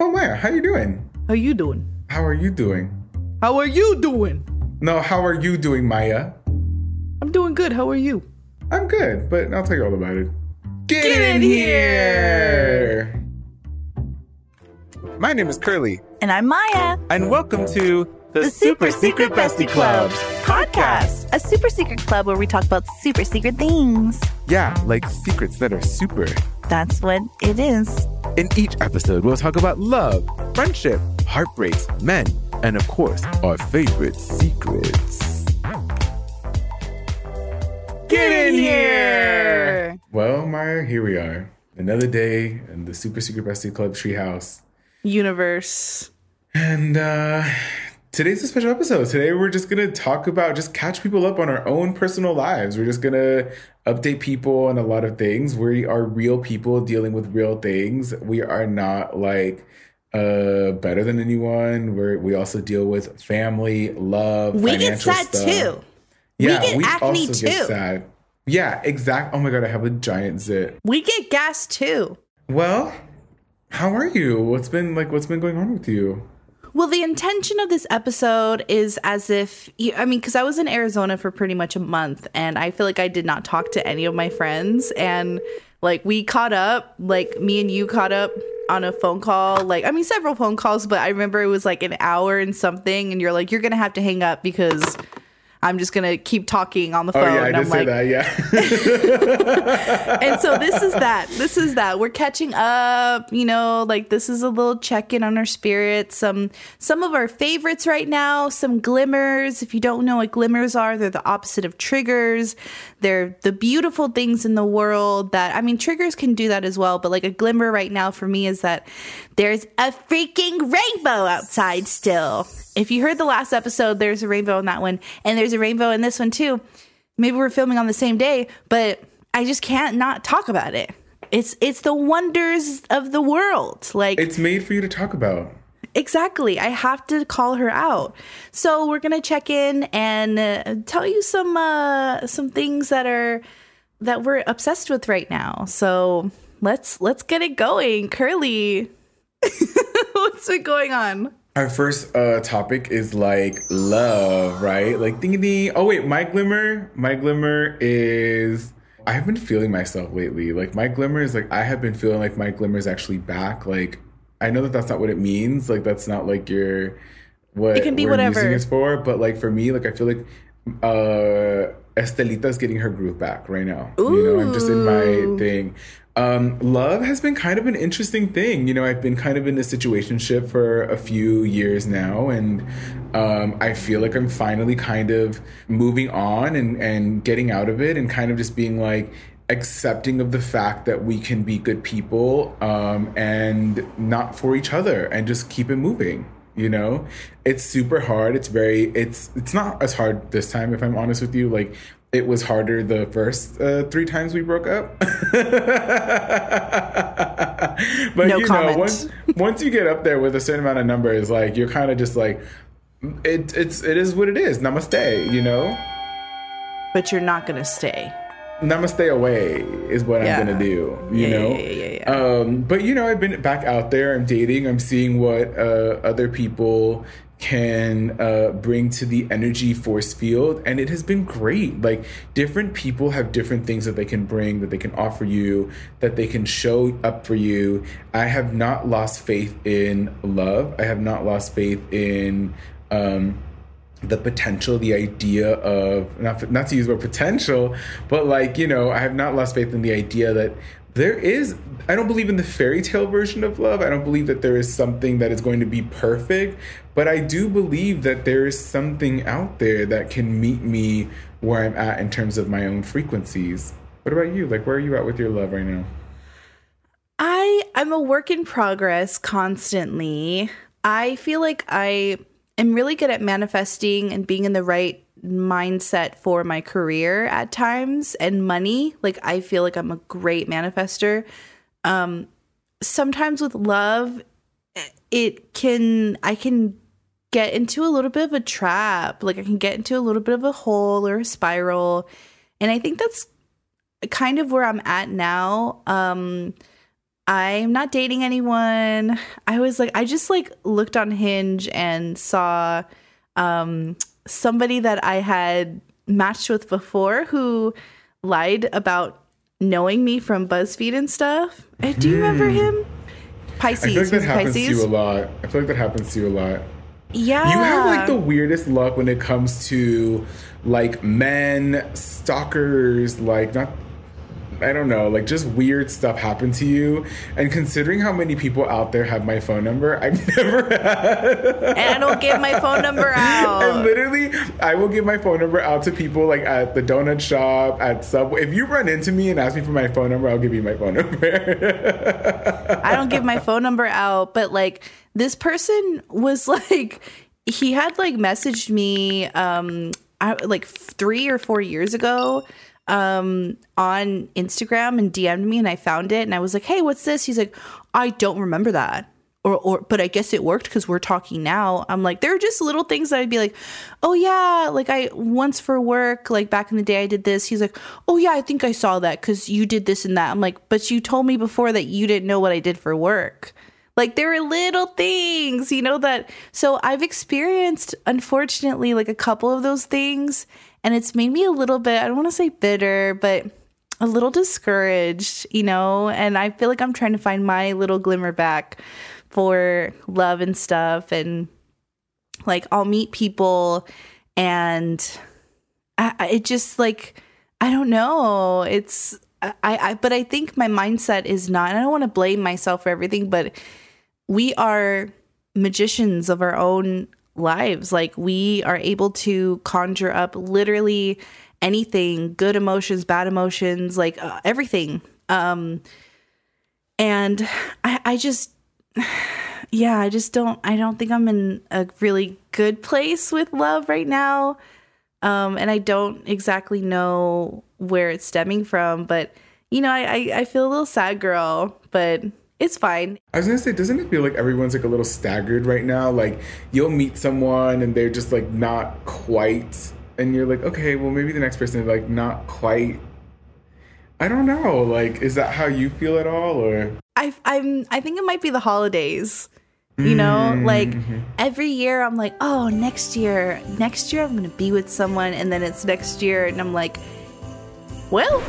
Oh, Maya, how you doing? How you doing? How are you doing? How are you doing? No, how are you doing, Maya? I'm doing good. How are you? I'm good, but I'll tell you all about it. Get in here! My name is Curly. And I'm Maya. And welcome to... The Super Secret Bestie Club podcast. A super secret club where we talk about super secret things. Yeah, like secrets that are super. That's what it is. In each episode, we'll talk about love, friendship, heartbreaks, men, and of course, our favorite secrets. Get in here! Well, Maya, here we are. Another day in the Super Secret Bestie Club treehouse. Universe. And, today's a special episode. Today, we're just going to talk about, just catch people up on our own personal lives. We're just going to update people on a lot of things. We are real people dealing with real things. We are not like better than anyone. We also deal with family, love, financial stuff. We get sad too. Yeah, we get acne too. Get sad. Yeah, exactly. Oh my God, I have a giant zit. We get gas too. Well, how are you? What's been going on with you? Well, the intention of this episode is as if, because I was in Arizona for pretty much a month and I feel like I did not talk to any of my friends. And like we caught up, like me and you caught up on a phone call, several phone calls, but I remember it was like an hour and something. And you're like, you're going to have to hang up because I'm just going to keep talking on the phone. Oh, yeah, and I did say that, yeah. And so this is that. We're catching up, this is a little check-in on our spirits. Some of our favorites right now, some glimmers. If you don't know what glimmers are, they're the opposite of triggers. They're the beautiful things in the world that, triggers can do that as well. But like a glimmer right now for me is that there's a freaking rainbow outside still. If you heard the last episode, there's a rainbow in that one. And there's a rainbow in this one, too. Maybe we're filming on the same day, but I just can't not talk about it. It's the wonders of the world. It's made for you to talk about. Exactly. I have to call her out. So we're going to check in and tell you some things that we're obsessed with right now. So let's get it going. Curly, what's been going on? Our first topic is love, right? Ding-a-ding. Oh, wait, my glimmer is I have been feeling myself lately. My glimmer is I have been feeling my glimmer is actually back. I know that that's not what it means. That's not your what it can be we're whatever. Using it for. But for me, I feel Estelita's getting her groove back right now. Ooh. I'm just in my thing. Love has been kind of an interesting thing. I've been kind of in this situationship for a few years now, and I feel like I'm finally kind of moving on and getting out of it and kind of just being accepting of the fact that we can be good people and not for each other and just keep it moving. It's super hard. It's not as hard this time, if I'm honest with you. It was harder the first three times we broke up. But no comment. Once you get up there with a certain amount of numbers, you're kind of just it is what it is. Namaste, But you're not gonna stay. Namaste away is what I'm gonna do. But I've been back out there. I'm dating. I'm seeing what other people can bring to the energy force field. And it has been great. Like, different people have different things that they can bring, that they can offer you, that they can show up for you. I have not lost faith in love. I have not lost faith in the potential, the idea of, not to use the word potential, but like, you know, I have not lost faith in the idea that there is, I don't believe in the fairy tale version of love. I don't believe that there is something that is going to be perfect, but I do believe that there is something out there that can meet me where I'm at in terms of my own frequencies. What about you? Like, where are you at with your love right now? I'm a work in progress constantly. I feel like I am really good at manifesting and being in the right mindset for my career at times, and money. Like, I feel like I'm a great manifester. Sometimes with love, I can get into a little bit of a trap. Like, I can get into a little bit of a hole or a spiral. And I think that's kind of where I'm at now. I'm not dating anyone. I just looked on Hinge and saw, somebody that I had matched with before who lied about knowing me from BuzzFeed and stuff. Do you remember him? Pisces. I feel like that happens to you a lot. Yeah. You have like the weirdest luck when it comes to like men, stalkers, like not, I don't know, like just weird stuff happened to you. And considering how many people out there have my phone number, I've never had. And I don't give my phone number out. And literally, I will give my phone number out to people like at the donut shop, at Subway. If you run into me and ask me for my phone number, I'll give you my phone number. I don't give my phone number out. But like, this person was like, he had like messaged me like 3 or 4 years ago on Instagram and DM'd me, and I found it and I was like, hey, what's this? He's like, I don't remember that. Or but I guess it worked because we're talking now. I'm like, there are just little things that I'd be like, oh yeah, like I once for work, like back in the day I did this. He's like, oh yeah, I think I saw that because you did this and that. I'm like, but you told me before that you didn't know what I did for work. Like, there are little things, you know, that. So I've experienced, unfortunately, like a couple of those things. And it's made me a little bit, I don't want to say bitter, but a little discouraged, you know, and I feel like I'm trying to find my little glimmer back for love and stuff. And like, I'll meet people and it just like, I don't know. It's, but I think my mindset is not, and I don't want to blame myself for everything, but we are magicians of our own lives. Like, we are able to conjure up literally anything, good emotions, bad emotions, like everything. And I don't think I'm in a really good place with love right now. And I don't exactly know where it's stemming from, but you know, I feel a little sad girl, but it's fine. I was going to say, doesn't it feel like everyone's like a little staggered right now? Like, you'll meet someone and they're just like not quite, and you're like, okay, well maybe the next person is like not quite. I don't know. Like, is that how you feel at all? Or I think it might be the holidays, you know, like every year I'm like, oh, next year I'm going to be with someone. And then it's next year. And I'm like, well,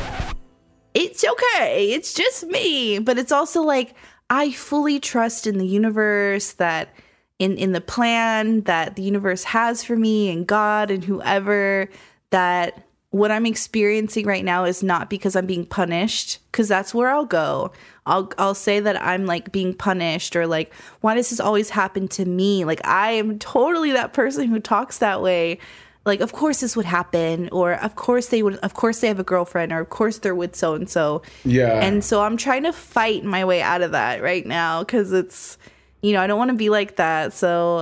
it's okay. It's just me. But it's also like, I fully trust in the universe, that in the plan that the universe has for me and God and whoever, that what I'm experiencing right now is not because I'm being punished, because that's where I'll go. I'll say that I'm like being punished, or like, why does this always happen to me? Like, I am totally that person who talks that way. Like, of course this would happen, or of course they have a girlfriend, or of course they're with so-and-so. Yeah. And so I'm trying to fight my way out of that right now, because it's, you know, I don't want to be like that. So,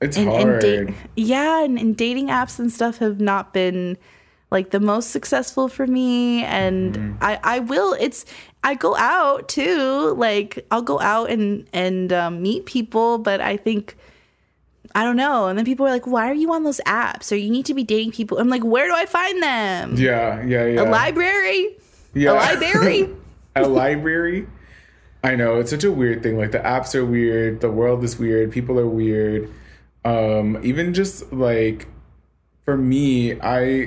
it's hard. And dating apps and stuff have not been like the most successful for me. And I go out too. Like, I'll go out and meet people, but I think, I don't know. And then people are like, why are you on those apps? Or you need to be dating people. I'm like, where do I find them? Yeah. A library? Yeah. A library? A library? I know. It's such a weird thing. Like, the apps are weird. The world is weird. People are weird. Even just like for me, I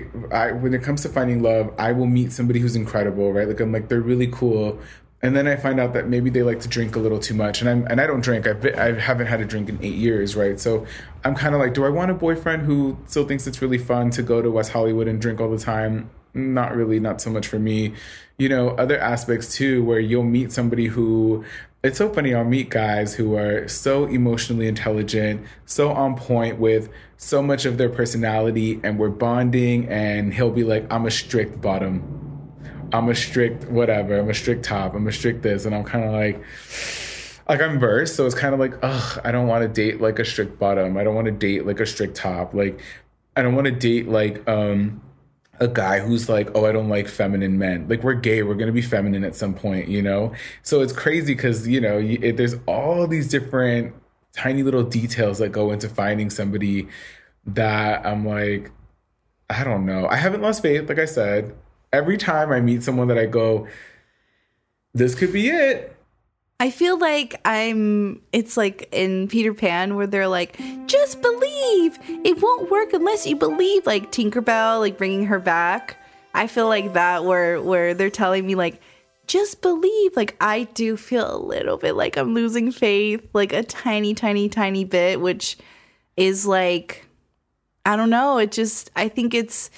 when it comes to finding love, I will meet somebody who's incredible, right? Like I'm like, they're really cool. And then I find out that maybe they like to drink a little too much, and I don't drink. I haven't had a drink in 8 years, right? So I'm kind of like, do I want a boyfriend who still thinks it's really fun to go to West Hollywood and drink all the time? Not really, not so much for me. You know, other aspects too, where you'll meet somebody who, it's so funny, I'll meet guys who are so emotionally intelligent, so on point with so much of their personality, and we're bonding, and he'll be like, I'm a strict bottom. I'm a strict whatever. I'm a strict top. I'm a strict this. And I'm kind of like I'm versed. So it's kind of like, ugh, I don't want to date like a strict bottom. I don't want to date like a strict top. Like, I don't want to date like a guy who's like, oh, I don't like feminine men. Like, we're gay. We're going to be feminine at some point, you know? So it's crazy because, you know, there's all these different tiny little details that go into finding somebody that I'm like, I don't know. I haven't lost faith, like I said. Every time I meet someone that I go, this could be it. I feel like it's like in Peter Pan where they're like, just believe. It won't work unless you believe. Like Tinkerbell, like bringing her back. I feel like that where they're telling me like, just believe. Like I do feel a little bit like I'm losing faith, like a tiny, tiny, tiny bit, which is like, I don't know. I think it's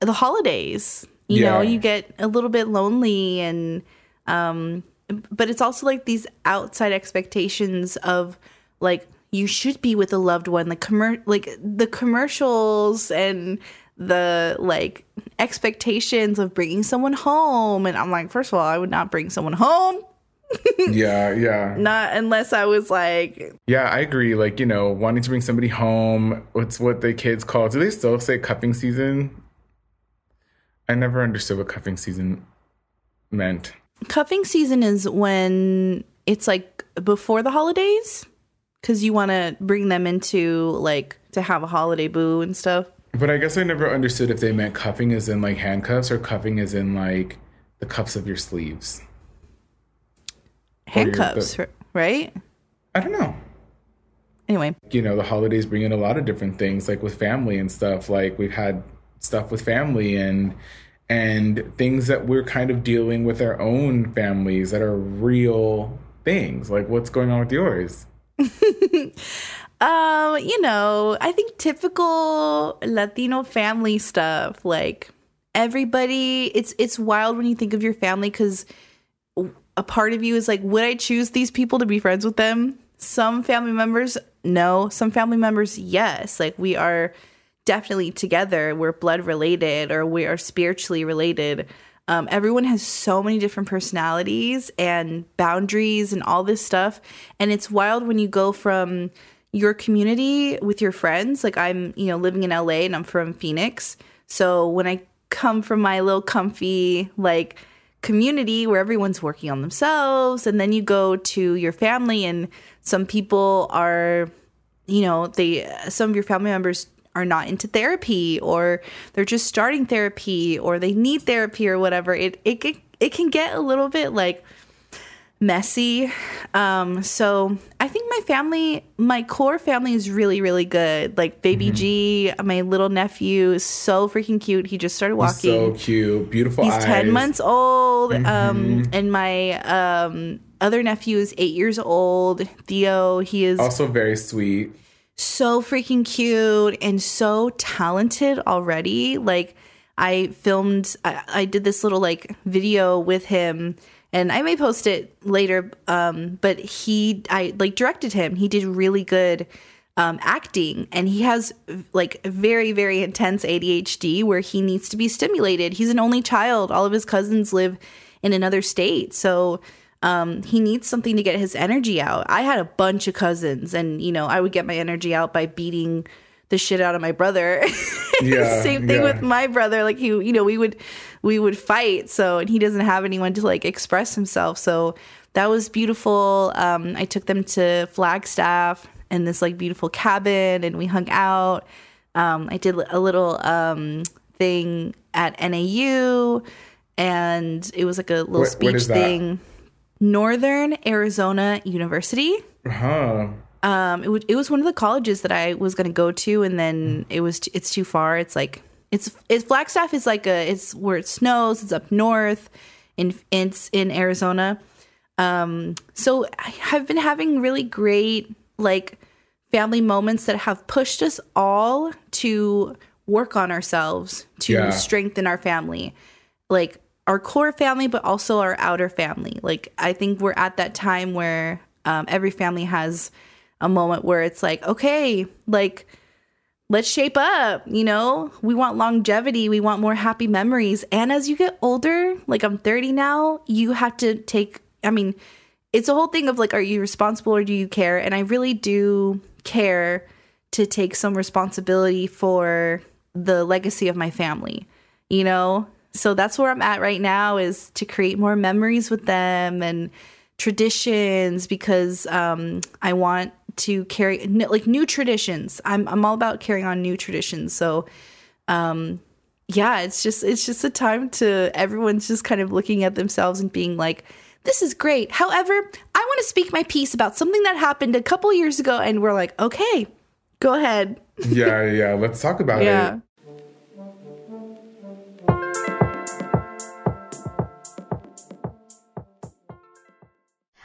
the holidays. You know, you get a little bit lonely and but it's also like these outside expectations of like you should be with a loved one, like the commercials and the like expectations of bringing someone home. And I'm like, first of all, I would not bring someone home. Yeah. Not unless I was like. Yeah, I agree. Like, you know, wanting to bring somebody home. It's what the kids call. Do they still say cuffing season? I never understood what cuffing season meant. Cuffing season is when it's like before the holidays because you want to bring them into like to have a holiday boo and stuff. But I guess I never understood if they meant cuffing as in like handcuffs or cuffing as in like the cuffs of your sleeves. Handcuffs, right? I don't know. Anyway. You know, the holidays bring in a lot of different things like with family and stuff. Like we've had stuff with family and things that we're kind of dealing with our own families that are real things. Like what's going on with yours? You know, I think typical Latino family stuff, like everybody, it's wild when you think of your family because a part of you is like, would I choose these people to be friends with them? Some family members, no. Some family members, yes. Like we are definitely together, we're blood related or we are spiritually related. Everyone has so many different personalities and boundaries and all this stuff. And it's wild when you go from your community with your friends. Like I'm, you know, living in LA and I'm from Phoenix. So when I come from my little comfy like community where everyone's working on themselves, and then you go to your family and some people are, you know, some of your family members are not into therapy or they're just starting therapy or they need therapy or whatever, it can get a little bit like messy. So I think my core family is really, really good. Like baby G, my little nephew is so freaking cute. He just started walking. So cute. Beautiful eyes. He's 10 months old. And my, other nephew is 8 years old. Theo, he is also very sweet. So freaking cute and so talented already. Like I did this little like video with him and I may post it later. But I like directed him. He did really good acting and he has like very, very intense ADHD where he needs to be stimulated. He's an only child. All of his cousins live in another state. So he needs something to get his energy out. I had a bunch of cousins and, you know, I would get my energy out by beating the shit out of my brother. Yeah, same thing with my brother. Like he, you know, we would fight. So, and he doesn't have anyone to like express himself. So that was beautiful. I took them to Flagstaff and this like beautiful cabin and we hung out. I did a little, thing at NAU and it was like a little speech thing. Northern Arizona University. It was one of the colleges that I was going to go to, and then it's too far. It's Flagstaff is like it's where it snows. It's up north, it's in Arizona. So I have been having really great family moments that have pushed us all to work on ourselves to strengthen our family, our core family, but also our outer family. I think we're at that time where every family has a moment where it's okay, let's shape up, we want longevity. We want more happy memories. And as you get older, I'm 30 now, you have to it's a whole thing of are you responsible or do you care? And I really do care to take some responsibility for the legacy of my family, So that's where I'm at right now, is to create more memories with them and traditions, because I want to carry new traditions. I'm all about carrying on new traditions. So it's just a time to everyone's just kind of looking at themselves and being this is great. However, I want to speak my piece about something that happened a couple years ago, and we're okay, go ahead. Yeah. Let's talk about it.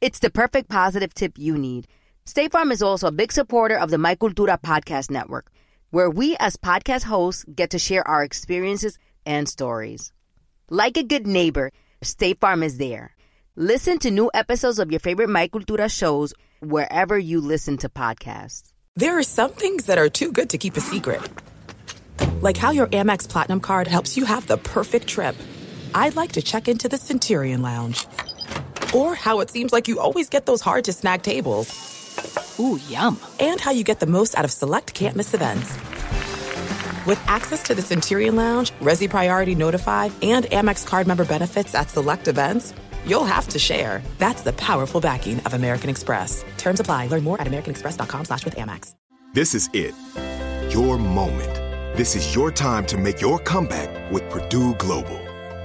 It's the perfect positive tip you need. State Farm is also a big supporter of the My Cultura Podcast Network, where we as podcast hosts get to share our experiences and stories. Like a good neighbor, State Farm is there. Listen to new episodes of your favorite My Cultura shows wherever you listen to podcasts. There are some things that are too good to keep a secret, like how your Amex Platinum card helps you have the perfect trip. I'd like to check into the Centurion Lounge. Or how it seems like you always get those hard-to-snag tables. Ooh, yum. And how you get the most out of select can't-miss events. With access to the Centurion Lounge, Resi Priority Notify, and Amex card member benefits at select events, you'll have to share. That's the powerful backing of American Express. Terms apply. Learn more at americanexpress.com/withAmex. This is it. Your moment. This is your time to make your comeback with Purdue Global.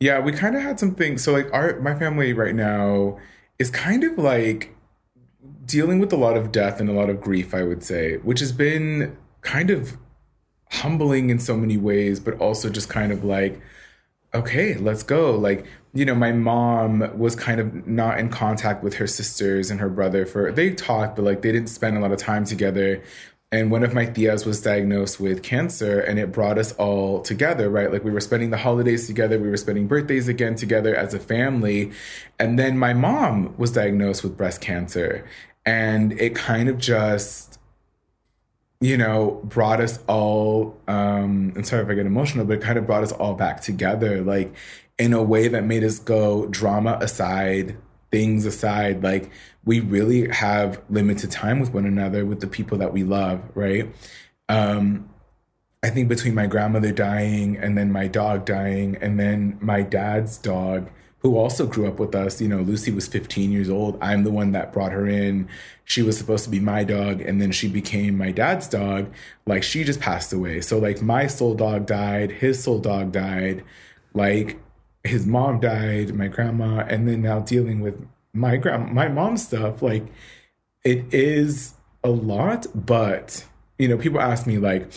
Yeah, we kind of had some things. So my family right now is kind of dealing with a lot of death and a lot of grief, I would say, which has been kind of humbling in so many ways, but also just kind of okay, let's go. My mom was kind of not in contact with her sisters and her brother they talked, but they didn't spend a lot of time together. And one of my tias was diagnosed with cancer, and it brought us all together, right? We were spending the holidays together. We were spending birthdays again together as a family. And then my mom was diagnosed with breast cancer, and it kind of just, brought us all, I'm sorry if I get emotional, but it kind of brought us all back together, in a way that made us go drama aside, things aside, we really have limited time with one another, with the people that we love, right? I think between my grandmother dying and then my dog dying and then my dad's dog, who also grew up with us. You know, Lucy was 15 years old. I'm the one that brought her in. She was supposed to be my dog, and then she became my dad's dog. Like, she just passed away. So, like, my soul dog died. His soul dog died. Like, his mom died, my grandma, and then now dealing with my mom's stuff. Like, it is a lot, but, you know, people ask me, like,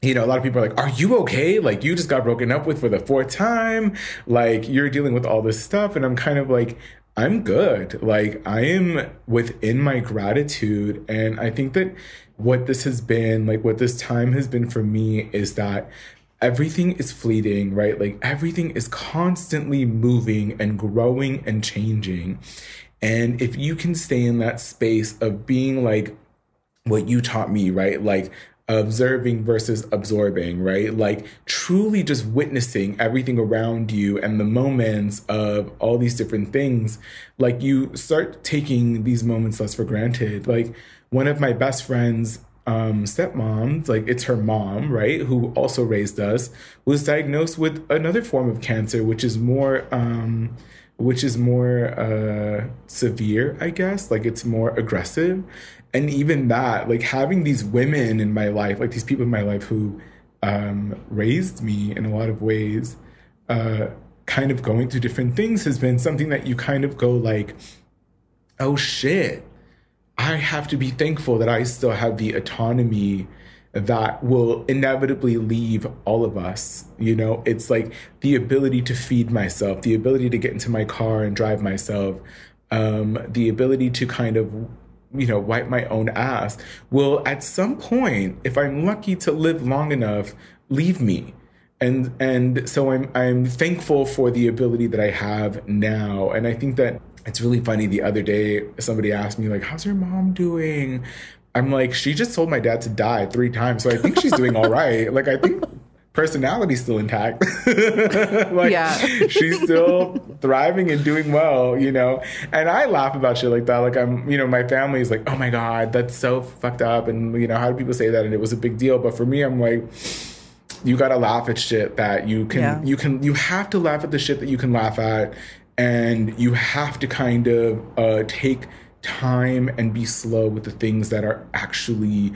you know, a lot of people are like, are you okay? Like, you just got broken up with for the fourth time. Like, you're dealing with all this stuff. And I'm kind of like, I'm good. Like, I am within my gratitude. And I think that what this has been, like, what this time has been for me is that everything is fleeting, right? Like, everything is constantly moving and growing and changing. And if you can stay in that space of being like what you taught me, right? Like, observing versus absorbing, right? Like, truly just witnessing everything around you and the moments of all these different things. Like, you start taking these moments less for granted. Like, one of my best friends' stepmoms, like, it's her mom, right, who also raised us, was diagnosed with another form of cancer, which is more severe, I guess. Like, it's more aggressive. And even that, like, having these women in my life, like, these people in my life who raised me in a lot of ways, kind of going through different things, has been something that you kind of go like, oh shit, I have to be thankful that I still have the autonomy that will inevitably leave all of us. You know, it's like the ability to feed myself, the ability to get into my car and drive myself, the ability to kind of, you know, wipe my own ass will at some point, if I'm lucky to live long enough, leave me. And so I'm thankful for the ability that I have now. And I think that it's really funny. The other day, somebody asked me, like, how's your mom doing? I'm like, she just told my dad to die 3 times. So I think she's doing all right. Like, I think personality's still intact. Like, yeah. She's still thriving and doing well, you know? And I laugh about shit like that. Like, I'm, you know, my family is like, oh my God, that's so fucked up. And, you know, how do people say that? And it was a big deal. But for me, I'm like, you got to laugh at shit that you can, yeah. You have to laugh at the shit that you can laugh at. And you have to kind of take time and be slow with the things that are actually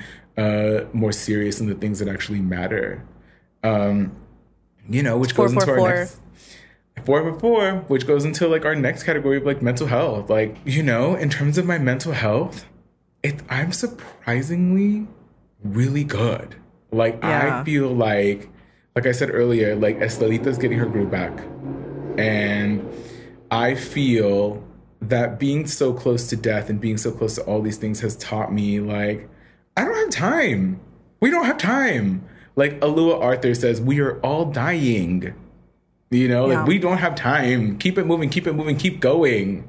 more serious and the things that actually matter. You know, which goes into our next 4 for 4, which goes into like our next category of like mental health. Like, you know, in terms of my mental health, I'm surprisingly really good. Like, yeah. I feel like I said earlier, like Estelita's getting her groove back. And I feel that being so close to death and being so close to all these things has taught me, like, I don't have time. We don't have time. Like Alua Arthur says, we are all dying. You know, yeah. Like, we don't have time. Keep it moving, keep it moving, keep going.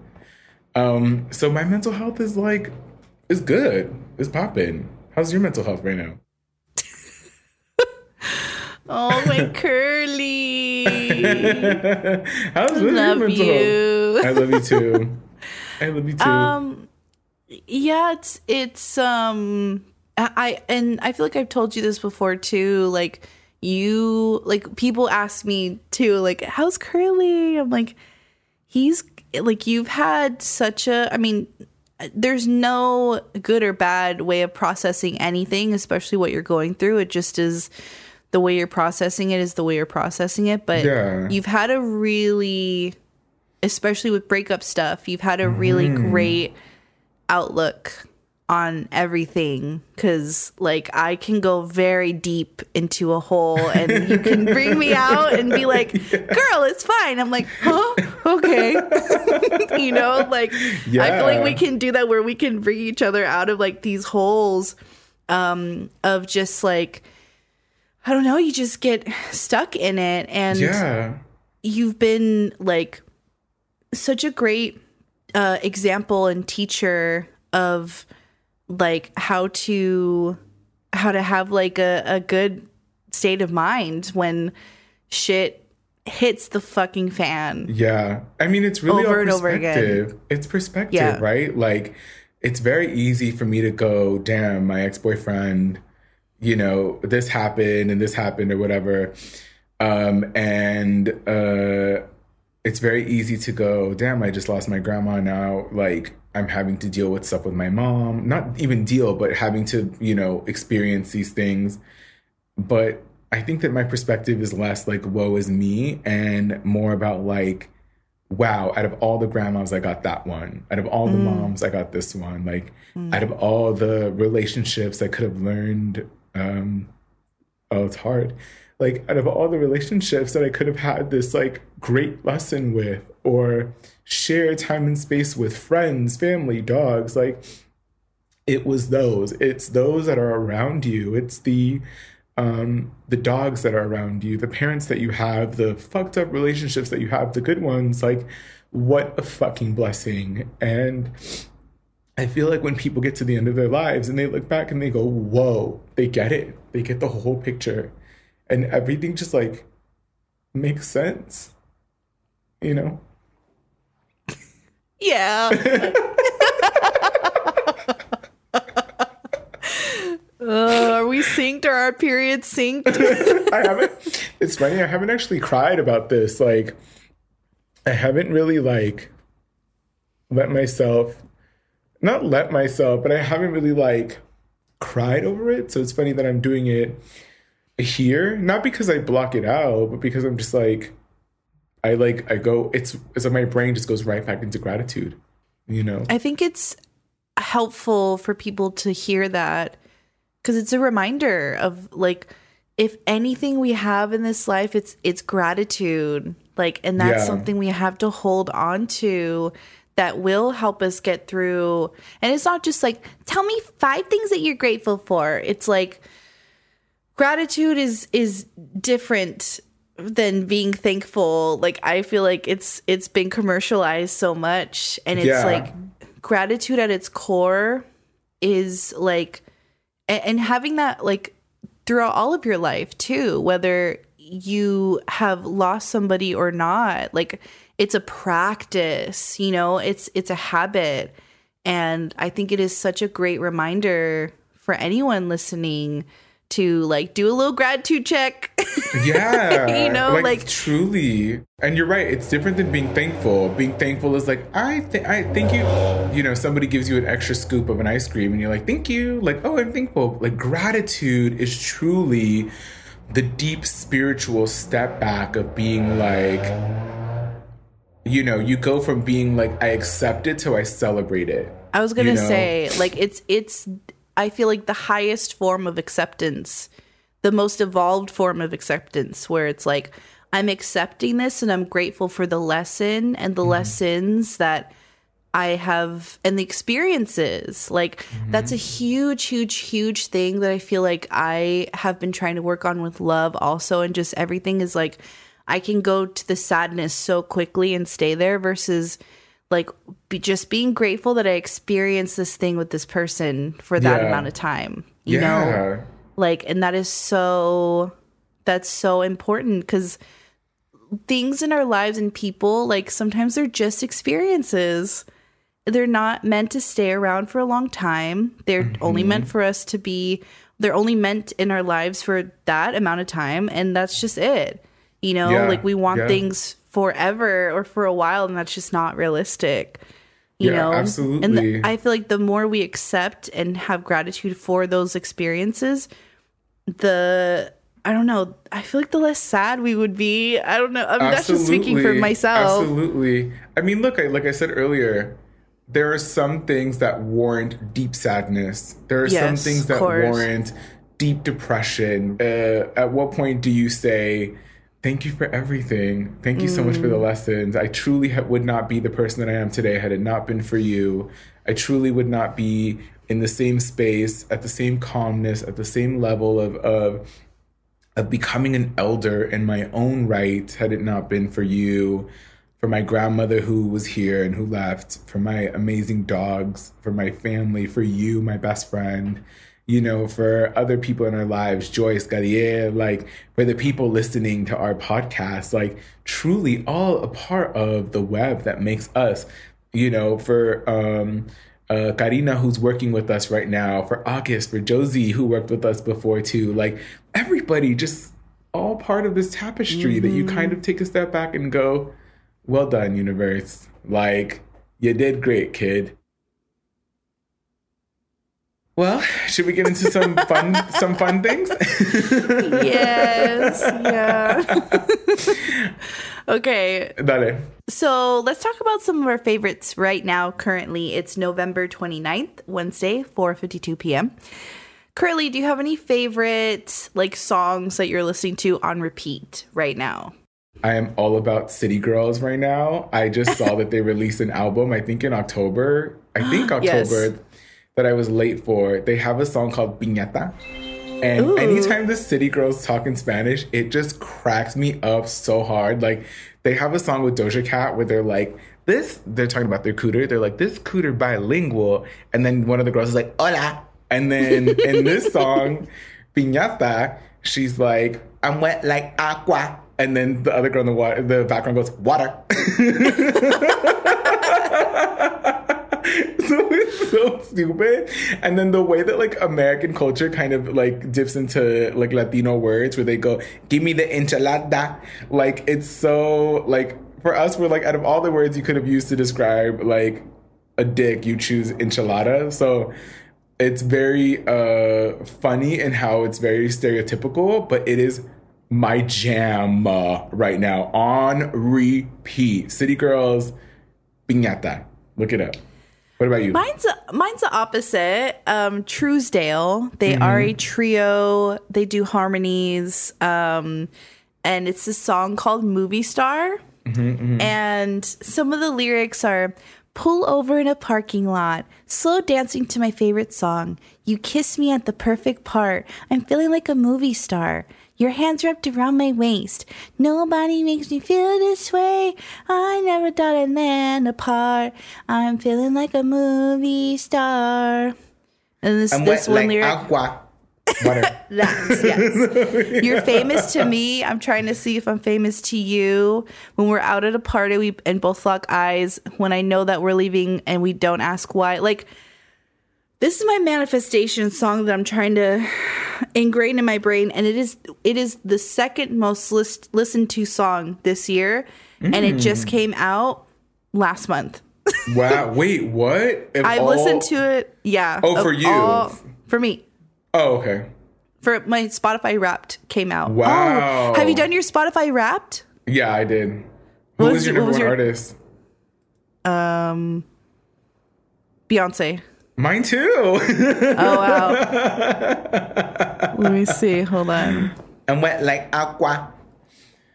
So my mental health is like, it's good. It's popping. How's your mental health right now? Oh, my Curly. How's your mental health? I love you too. I love you too. Yeah, it's I feel like I've told you this before too. Like, you, like, people ask me too, like, how's Curly? I'm like, he's like, you've had such a, I mean, there's no good or bad way of processing anything, especially what you're going through. It just is. The way you're processing it is the way you're processing it. But yeah. You've had a really, especially with breakup stuff, you've had a really great outlook on everything. Because, like, I can go very deep into a hole and you can bring me out and be like, yeah. Girl, it's fine. I'm like, huh? Okay. You know, like, yeah. I feel like we can do that where we can bring each other out of, like, these holes of just, like, I don't know, you just get stuck in it. And yeah. You've been like such a great example and teacher of like how to have like a good state of mind when shit hits the fucking fan. Yeah. I mean, it's really over and over again. It's perspective, yeah. Right? Like, it's very easy for me to go, damn, my ex-boyfriend, you know, this happened and this happened or whatever. And it's very easy to go, damn, I just lost my grandma. Now, like, I'm having to deal with stuff with my mom. Not even deal, but having to, you know, experience these things. But I think that my perspective is less like, woe is me, and more about like, wow, out of all the grandmas, I got that one. Out of all the moms, I got this one. Like, out of all the relationships I could have learned, oh, it's hard. Like, out of all the relationships that I could have had this, like, great lesson with, or share time and space with friends, family, dogs, like, it was those. It's those that are around you. It's the dogs that are around you, the parents that you have, the fucked up relationships that you have, the good ones. Like, what a fucking blessing. And I feel like when people get to the end of their lives and they look back and they go, whoa, they get it. They get the whole picture. And everything just, like, makes sense, you know? Yeah. Are we synced? Are our periods synced? I haven't. It's funny. I haven't actually cried about this. Like, I haven't really, like, but I haven't really, like, cried over it. So it's funny that I'm doing it here, not because I block it out, but because I'm just like, I go, it's like my brain just goes right back into gratitude, you know? I think it's helpful for people to hear that, because it's a reminder of, like, if anything we have in this life, it's gratitude. Like, and that's something we have to hold on to that will help us get through. And it's not just like, tell me 5 things that you're grateful for. It's like, gratitude is different than being thankful. Like, I feel like it's been commercialized so much, and it's like, gratitude at its core is like, and having that, like, throughout all of your life too, whether you have lost somebody or not, like, it's a practice, you know, it's a habit. And I think it is such a great reminder for anyone listening to, like, do a little gratitude check. Yeah. You know, like, truly. And you're right. It's different than being thankful. Being thankful is like, I thank you. You know, somebody gives you an extra scoop of an ice cream and you're like, thank you. Like, oh, I'm thankful. Like, gratitude is truly the deep spiritual step back of being like, you know, you go from being like, I accept it to I celebrate it. I was going to say, like, it's I feel like the highest form of acceptance, the most evolved form of acceptance, where it's like, I'm accepting this and I'm grateful for the lesson and the lessons that I have and the experiences. Like, that's a huge, huge, huge thing that I feel like I have been trying to work on with love also. And just everything is like, I can go to the sadness so quickly and stay there versus like just being grateful that I experienced this thing with this person for that amount of time, you know, like, and that's so important, because things in our lives and people, like, sometimes they're just experiences. They're not meant to stay around for a long time. They're only meant for us to be, they're only meant in our lives for that amount of time. And that's just it, you know, like, we want things forever or for a while, and that's just not realistic, you know? Absolutely. And I feel like the more we accept and have gratitude for those experiences, I don't know, I feel like the less sad we would be. I don't know. I mean, that's just speaking for myself. Absolutely. I mean, look, like I said earlier, there are some things that warrant deep sadness. There are some things that warrant deep depression. At what point do you say, thank you for everything. Thank you so much for the lessons. I truly would not be the person that I am today had it not been for you. I truly would not be in the same space, at the same calmness, at the same level of becoming an elder in my own right had it not been for you, for my grandmother who was here and who left, for my amazing dogs, for my family, for you, my best friend. You know, for other people in our lives, Joyce, Gadier, like, for the people listening to our podcast, like, truly all a part of the web that makes us, you know, for Karina, who's working with us right now, for August, for Josie, who worked with us before too, like, everybody just all part of this tapestry that you kind of take a step back and go, well done, universe. Like, you did great, kid. Well, should we get into some fun things? Yes. Yeah. Okay. Dale. So let's talk about some of our favorites right now. Currently, it's November 29th, Wednesday, 4:52 p.m. Curly, do you have any favorite songs that you're listening to on repeat right now? I am all about City Girls right now. I just saw that they released an album, I think in October. Yes. That I was late for. They have a song called Piñata. And ooh, anytime the City Girls talk in Spanish, it just cracks me up so hard. Like, they have a song with Doja Cat where they're like, this, they're talking about their cooter. They're like, this cooter bilingual. And then one of the girls is like, hola. And then in this song, Piñata, she's like, I'm wet like agua. And then the other girl in the water, the background goes, water. So it's so stupid. And then the way that American culture kind of dips into Latino words where they go, give me the enchilada. It's so for us, we're out of all the words you could have used to describe a dick, you choose enchilada. So it's very funny in how it's very stereotypical, but it is my jam right now on repeat. City Girls, Piñata. Look it up. What about you? Mine's the opposite. Truesdale. They are a trio. They do harmonies. And it's a song called Movie Star. And some of the lyrics are, pull over in a parking lot, slow dancing to my favorite song. You kiss me at the perfect part. I'm feeling like a movie star. Your hands wrapped around my waist. Nobody makes me feel this way. I never thought I'd land apart. I'm feeling like a movie star. And this one lyric. Aqua. Water. That's, yes. You're famous to me. I'm trying to see if I'm famous to you. When we're out at a party and both lock eyes, when I know that we're leaving and we don't ask why. This is my manifestation song that I'm trying to ingrain in my brain, and it is the second most listened to song this year, and it just came out last month. Wow! Wait, what? I've listened to it. Yeah. Oh, for you? For me. Oh, okay. For my Spotify Wrapped came out. Wow! Oh, have you done your Spotify Wrapped? Yeah, I did. Who was your number one artist? Beyonce. Mine too. Oh, wow. Let me see. Hold on. I'm wet like aqua.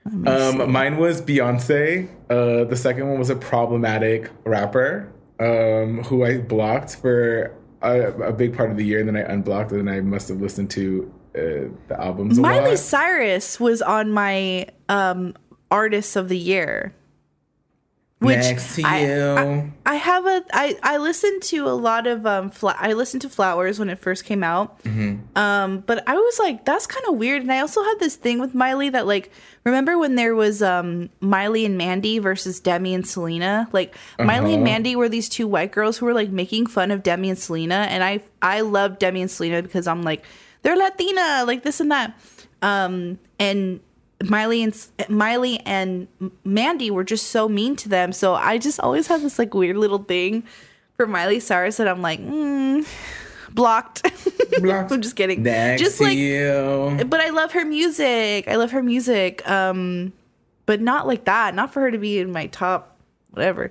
Mine was Beyonce. The second one was a problematic rapper who I blocked for a big part of the year. And then I unblocked and then I must have listened to the albums a lot. Miley Cyrus was on my Artists of the Year. Which I listened to a lot of I listened to Flowers when it first came out, but I was like, that's kind of weird. And I also had this thing with Miley that remember when there was Miley and Mandy versus Demi and Selena? Miley and Mandy were these two white girls who were making fun of Demi and Selena, and I love Demi and Selena because I'm they're Latina, this and that, and Miley and Mandy were just so mean to them. So I just always have this weird little thing for Miley Cyrus that I'm blocked. I'm just kidding. Next just you. But I love her music. But not like that. Not for her to be in my top whatever.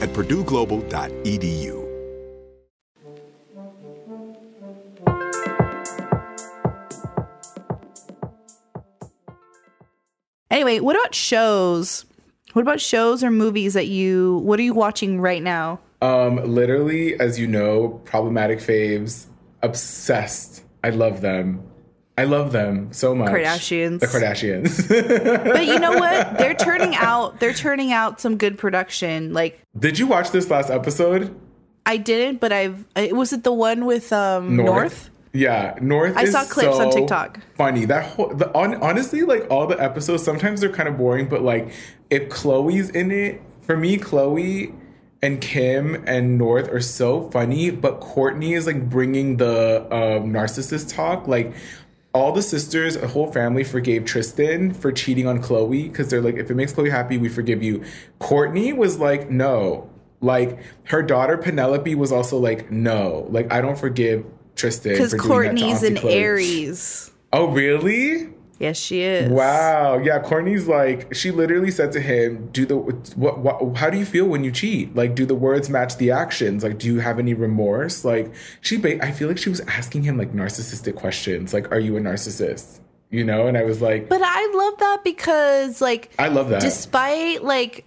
at PurdueGlobal.edu. Anyway, what about shows? What about shows or movies that you... What are you watching right now? Literally, as you know, problematic faves. Obsessed. I love them. I love them so much. The Kardashians. But you know what? They're turning out some good production. Like, did you watch this last episode? I didn't, but was it the one with North? Yeah, North. I saw clips on TikTok. Funny. Honestly, like all the episodes, sometimes they're kind of boring, but like if Chloe's in it, for me, Chloe and Kim and North are so funny, but Courtney is like bringing the narcissist talk. Like all the sisters, a whole family forgave Tristan for cheating on Chloe because they're like, if it makes Chloe happy, we forgive you. Courtney was like, no. Like her daughter Penelope was also like, no. Like I don't forgive Tristan because Courtney's an Aries. Oh, really? Yes, she is. Wow. Yeah, Courtney's like, she literally said to him, how do you feel when you cheat? Like, do the words match the actions? Like, do you have any remorse? Like, I feel like she was asking him like narcissistic questions. Like, are you a narcissist? You know? And I was like, but I love that because like, I love that despite like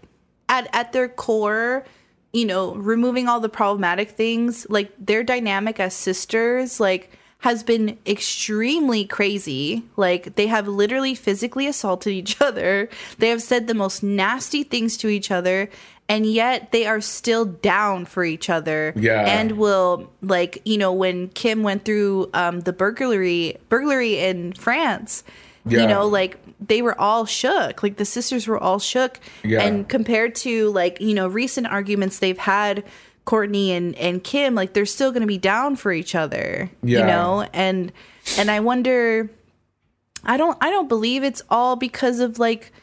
at their core, you know, removing all the problematic things, like their dynamic as sisters, like has been extremely crazy. Like they have literally physically assaulted each other. They have said the most nasty things to each other. And yet they are still down for each other. Yeah. And will, like, you know, when Kim went through the burglary in France, yeah, you know, like they were all shook. Like the sisters were all shook. Yeah. And compared to like, you know, recent arguments they've had, Courtney and Kim, like they're still going to be down for each other, yeah, you know? And I wonder, I don't believe it's all because of like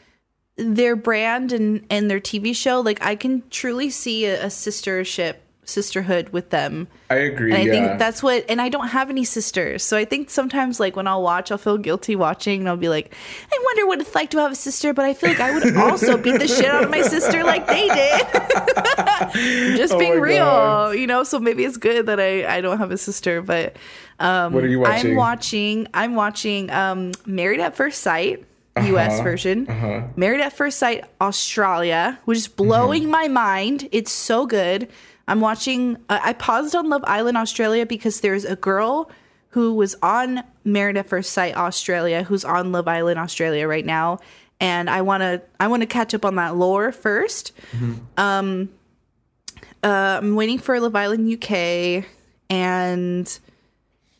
their brand and their TV show. Like I can truly see a sisterhood with them. I agree. And I think that's what, and I don't have any sisters. So I think sometimes like when I'll feel guilty watching and I'll be like, I wonder what it's like to have a sister, but I feel like I would also beat the shit out of my sister like they did. Just being real, God. You know, so maybe it's good that I don't have a sister, but what are you watching? I'm watching Married at First Sight. U.S. version. Married at First Sight Australia, which is blowing my mind. It's so good. I'm watching, I paused on Love Island Australia because there's a girl who was on Married at First Sight Australia who's on Love Island Australia right now. And I want to catch up on that lore first. I'm waiting for Love Island UK. And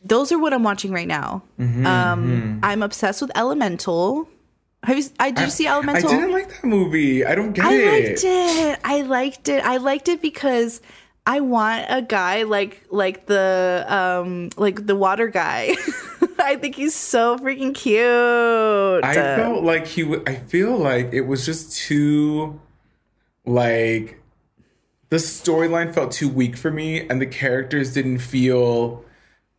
those are what I'm watching right now. I'm obsessed with Elemental. Did you see Elemental? I didn't like that movie. I don't get it. I liked it. I liked it because I want a guy like the water guy. I think he's so freaking cute. I feel like it was just too, like, the storyline felt too weak for me, and the characters didn't feel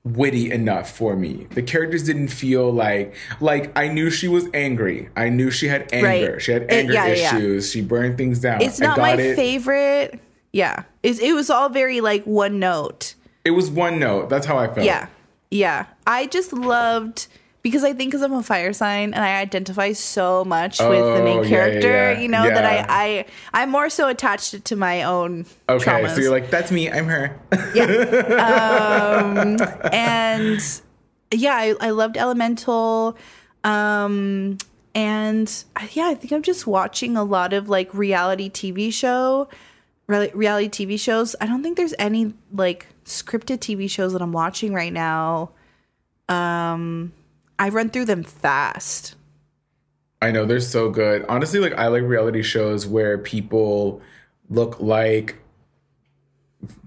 witty enough for me. The characters didn't feel like I knew she was angry. I knew she had anger. Right. She had anger issues. Yeah. She burned things down. It's not my favorite. Yeah. It was all very like one note. It was one note. That's how I felt. Yeah. Yeah. I just loved, because I'm a fire sign and I identify so much with the main character, that I'm more so attached to my own traumas. So you're like, that's me, I'm her. Yeah. I loved Elemental. I think I'm just watching a lot of like reality TV shows. I don't think there's any like scripted TV shows that I'm watching right now. I run through them fast. I know, they're so good. Honestly, like, I like reality shows where people look like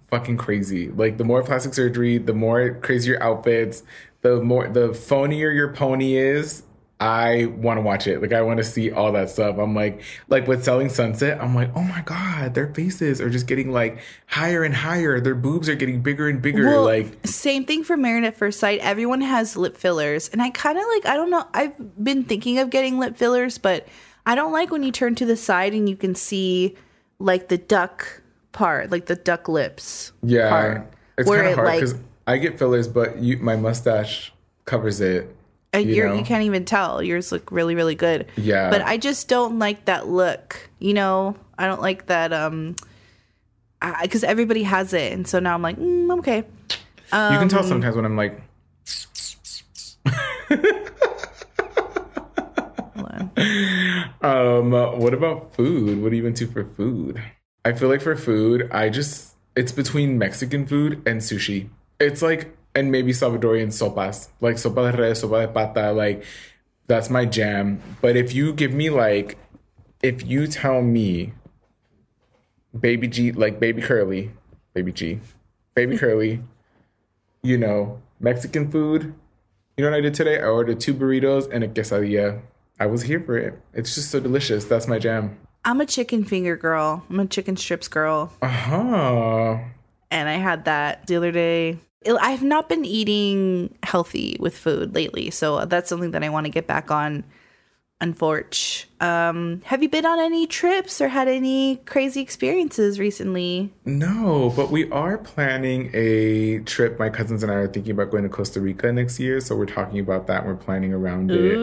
fucking crazy. Like, the more plastic surgery, the more crazier outfits, the phonier your pony is. I want to watch it. Like, I want to see all that stuff. I'm like with Selling Sunset, I'm like, oh my God, their faces are just getting like higher and higher. Their boobs are getting bigger and bigger. Well, like, same thing for Married at First Sight. Everyone has lip fillers. And I kind of like, I don't know. I've been thinking of getting lip fillers, but I don't like when you turn to the side and you can see like the duck part, like the duck lips. Yeah. Part, it's kind of hard because I get fillers, but my mustache covers it. You can't even tell. Yours look really, really good. Yeah. But I just don't like that look. You know, I don't like that because everybody has it. And so now I'm like, okay. You can tell sometimes when I'm like. Hold on. What about food? What are you into for food? I feel like for food, it's between Mexican food and sushi. It's like. And maybe Salvadorian sopas, like sopa de res, sopa de pata, like that's my jam. But if you give me like, if you tell me baby curly, you know, Mexican food, you know what I did today? I ordered 2 burritos and a quesadilla. I was here for it. It's just so delicious. That's my jam. I'm a chicken finger girl. I'm a chicken strips girl. Uh-huh. And I had that the other day. I've not been eating healthy with food lately, so that's something that I want to get back on, unfortunately. Have you been on any trips or had any crazy experiences recently? No, but we are planning a trip. My cousins and I are thinking about going to Costa Rica next year, so we're talking about that. We're planning around it.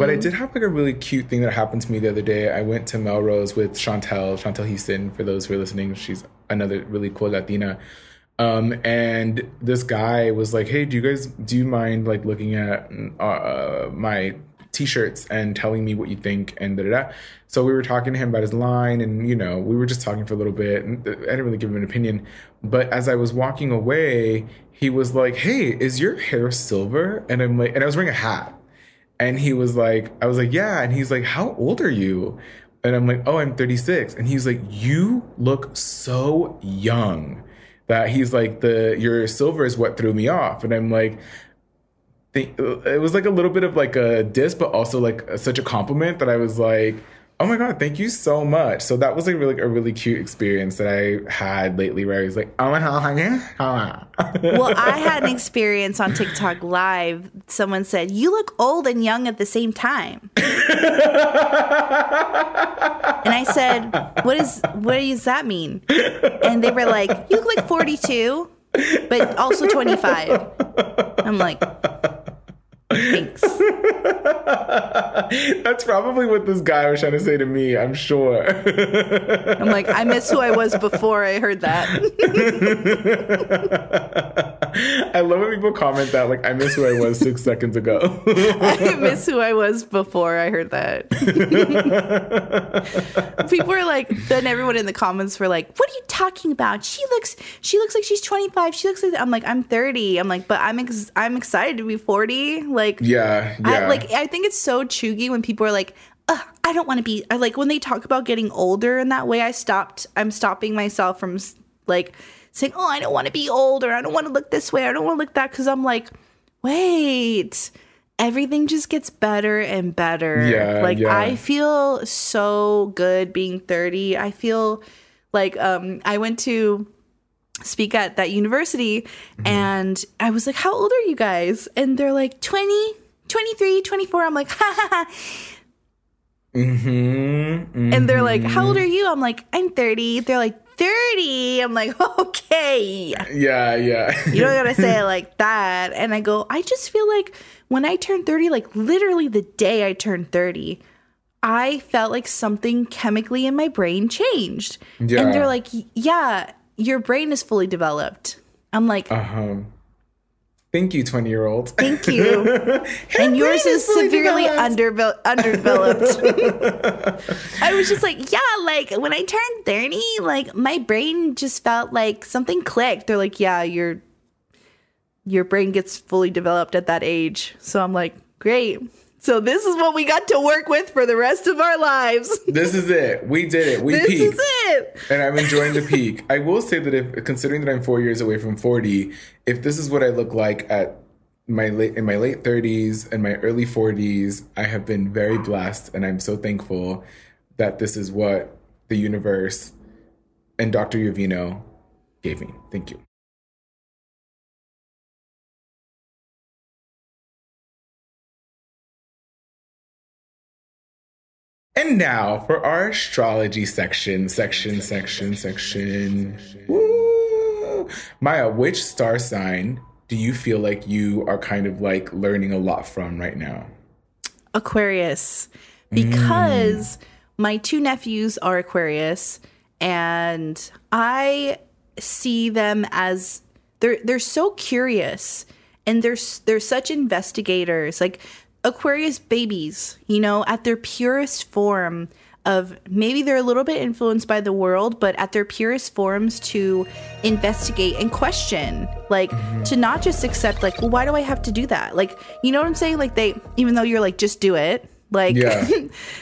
But I did have like a really cute thing that happened to me the other day. I went to Melrose with Chantel Houston. For those who are listening, she's another really cool Latina. And this guy was like, hey, do you mind like looking at my T-shirts and telling me what you think? And da-da-da. So we were talking to him about his line and, you know, we were just talking for a little bit. And I didn't really give him an opinion. But as I was walking away, he was like, hey, is your hair silver? And I'm like, and I was wearing a hat. And he was like, I was like, yeah. And he's like, how old are you? And I'm like, oh, I'm 36. And he's like, you look so young. That he's like, your silver is what threw me off. And I'm like, it was like a little bit of like a diss, but also like such a compliment that I was like, oh my God, thank you so much. So that was like really, a really cute experience that I had lately where I was like, oh my God. Well, I had an experience on TikTok Live. Someone said, you look old and young at the same time. And I said, what does that mean? And they were like, you look like 42, but also 25. I'm like, thanks. That's probably what this guy was trying to say to me, I'm sure. I'm like, I miss who I was before I heard that. I love when people comment that, like, I miss who I was 6 seconds ago. I miss who I was before I heard that. People are like, then everyone in the comments were like, what are you talking about? She looks like she's 25. She looks like that. I'm like, I'm 30. I'm like, but I'm excited to be 40. Like, yeah. I think it's so chuggy when people are like, I don't want to be, like when they talk about getting older in that way, I'm stopping myself from like saying, oh, I don't want to be old, or I don't want to look this way. I don't want to look that. Cause I'm like, wait, everything just gets better and better. Yeah, like, yeah. I feel so good being 30. I feel like I went to speak at that university, mm-hmm. and I was like, how old are you guys? And they're like, 20, 23, 24. I'm like, ha, ha, ha. Mm-hmm, mm-hmm. And they're like, how old are you? I'm like, I'm 30. They're like, 30. I'm like, okay. Yeah, yeah. You don't gotta say it like that. And I go, I just feel like when I turned 30, like literally the day I turned 30, I felt like something chemically in my brain changed. Yeah. And they're like, yeah, your brain is fully developed. I'm like, thank you, 20-year-old. Thank you. And yours is severely underdeveloped. I was just like, yeah, like when I turned 30, like my brain just felt like something clicked. They're like, yeah, your brain gets fully developed at that age. So I'm like, great. So this is what we got to work with for the rest of our lives. This is it. We did it. We peaked. This is it. And I'm enjoying the peak. I will say that if, considering that I'm 4 years away from 40, if this is what I look like at my late 30s and my early 40s, I have been very blessed, and I'm so thankful that this is what the universe and Dr. Jovino gave me. Thank you. And now for our astrology section. Woo! Maya, which star sign do you feel like you are kind of like learning a lot from right now? Aquarius. Because my two nephews are Aquarius, and I see them as they're so curious, and they're such investigators. Like Aquarius babies, you know, at their purest form of, maybe they're a little bit influenced by the world, but at their purest forms to investigate and question, like to not just accept like, well, why do I have to do that? Like, you know what I'm saying? Like they, even though you're like, just do it. Like, yeah.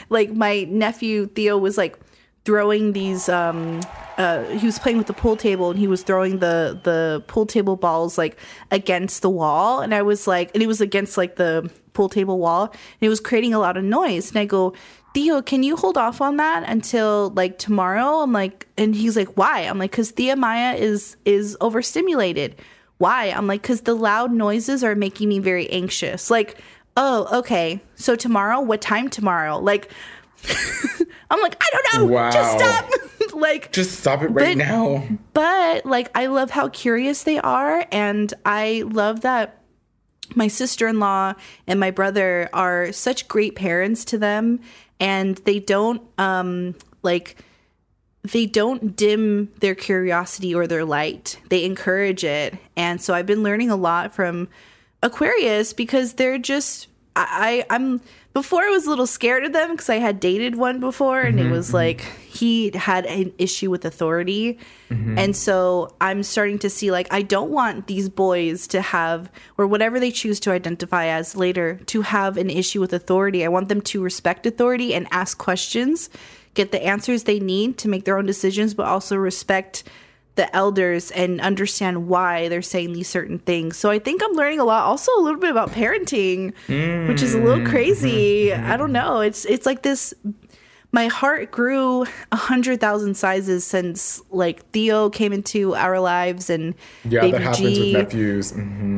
Like my nephew Theo was like throwing these, he was playing with the pool table, and he was throwing the pool table balls like against the wall. And I was like, and it was against like the pool table wall, and it was creating a lot of noise. And I go, Theo, can you hold off on that until like tomorrow? I'm like, and he's like, why? I'm like, because Thea Maya is overstimulated. Why? I'm like, because the loud noises are making me very anxious. Like, oh, okay. So tomorrow, what time tomorrow? Like, I'm like, I don't know. Wow. Just stop. Like, just stop it right now. But like, I love how curious they are, and I love that my sister-in-law and my brother are such great parents to them, and they don't dim their curiosity or their light. They encourage it. And so I've been learning a lot from Aquarius, because they're just, I'm before I was a little scared of them, because I had dated one before, and it was like he had an issue with authority. And so I'm starting to see, like, I don't want these boys to have, or whatever they choose to identify as later, to have an issue with authority. I want them to respect authority and ask questions, get the answers they need to make their own decisions, but also respect the elders and understand why they're saying these certain things. So I think I'm learning a lot, also a little bit about parenting, which is a little crazy. I don't know. It's like this, my heart grew 100,000 sizes since like Theo came into our lives, and yeah, baby that happens G. with nephews.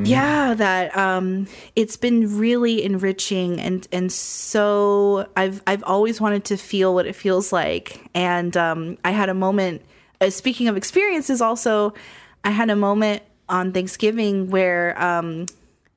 Yeah, that it's been really enriching, and so I've always wanted to feel what it feels like. And I had a moment. Speaking of experiences, also, I had a moment on Thanksgiving where,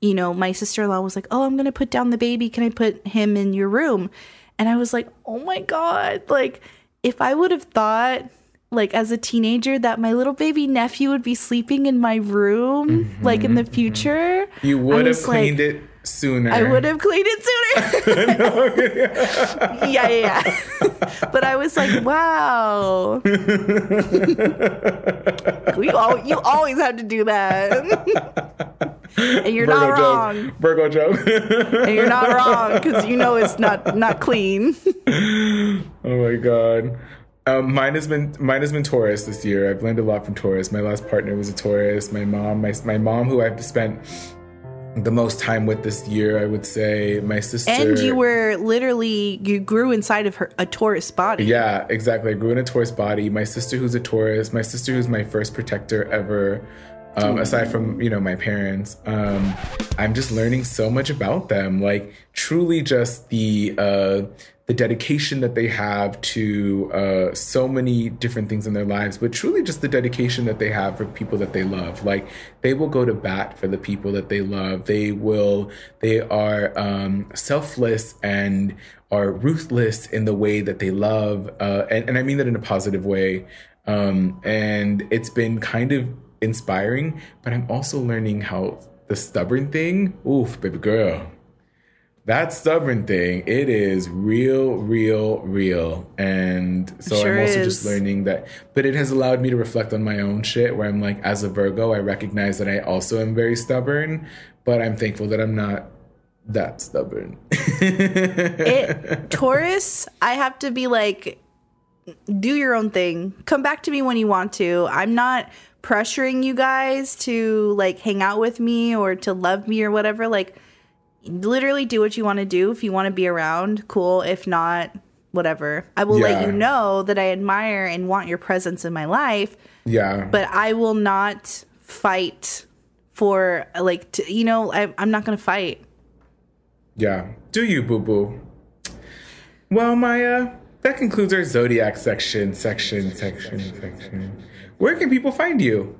you know, my sister-in-law was like, oh, I'm going to put down the baby. Can I put him in your room? And I was like, oh, my God. Like, if I would have thought, like, as a teenager, that my little baby nephew would be sleeping in my room, like, in the future. You would have cleaned it sooner. I would have cleaned it sooner. Yeah. But I was like, wow. You always have to do that. And you're not wrong. Virgo joke. And you're not wrong, because you know it's not clean. Oh my God. Mine has been Taurus this year. I've learned a lot from Taurus. My last partner was a Taurus. My mom, who I've spent the most time with this year, I would say. My sister. And you grew inside of a Taurus body. Yeah, exactly. I grew in a Taurus body. My sister, who's a Taurus. My sister, who's my first protector ever. Aside from, my parents, I'm just learning so much about them. Like, truly just the dedication that they have to so many different things in their lives, but truly just the dedication that they have for people that they love. Like, they will go to bat for the people that they love. They are selfless and are ruthless in the way that they love. And I mean that in a positive way. And it's been kind of inspiring, but I'm also learning how the stubborn thing, oof, baby girl, that stubborn thing, it is real. And so sure I'm also is. Just learning that, but it has allowed me to reflect on my own shit where I'm like, as a Virgo, I recognize that I also am very stubborn, but I'm thankful that I'm not that stubborn. Taurus, I have to be like, do your own thing. Come back to me when you want to. I'm not pressuring you guys to like hang out with me or to love me or whatever. Like, literally do what you want to do. If you want to be around, cool. If not, whatever. I will let you know that I admire and want your presence in my life. Yeah. But I will not fight for I'm not going to fight. Yeah. Do you, boo-boo? Well, Maya, that concludes our Zodiac section. Where can people find you?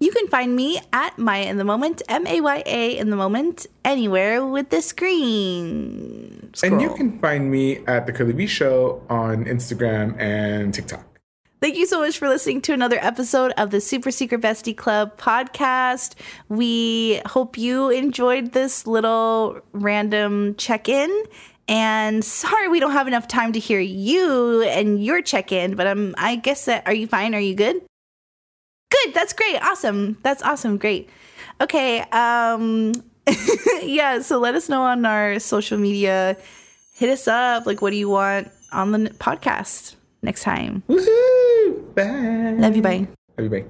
You can find me at Maya in the Moment, MAYA in the Moment, anywhere with the screen scroll. And you can find me at The Curly V Show on Instagram and TikTok. Thank you so much for listening to another episode of the Super Secret Bestie Club podcast. We hope you enjoyed this little random check-in. And sorry we don't have enough time to hear you and your check-in, but I guess that, are you fine? Are you good? Good. That's great. Awesome. That's awesome. Great. Okay. Yeah, so let us know on our social media. Hit us up. Like, what do you want on the podcast next time? Woohoo! Bye. Love you. Bye. Love you. Bye.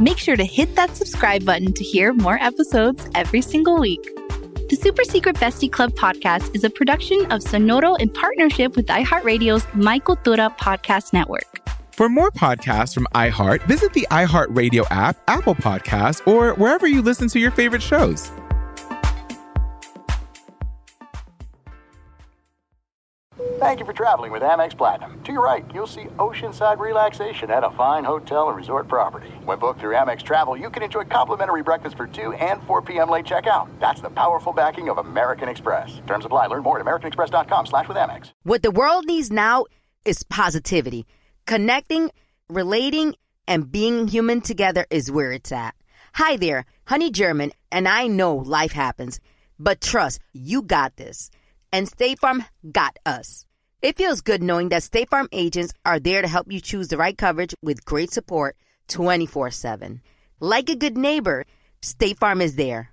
Make sure to hit that subscribe button to hear more episodes every single week. The Super Secret Bestie Club podcast is a production of Sonoro in partnership with iHeartRadio's My Cultura Podcast Network. For more podcasts from iHeart, visit the iHeartRadio app, Apple Podcasts, or wherever you listen to your favorite shows. Thank you for traveling with Amex Platinum. To your right, you'll see oceanside relaxation at a fine hotel and resort property. When booked through Amex Travel, you can enjoy complimentary breakfast for 2 and 4 p.m. late checkout. That's the powerful backing of American Express. Terms apply. Learn more at americanexpress.com/withAmex. What the world needs now is positivity. Connecting, relating, and being human together is where it's at. Hi there, Honey German, and I know life happens, but trust, you got this. And State Farm got us. It feels good knowing that State Farm agents are there to help you choose the right coverage with great support 24/7. Like a good neighbor, State Farm is there.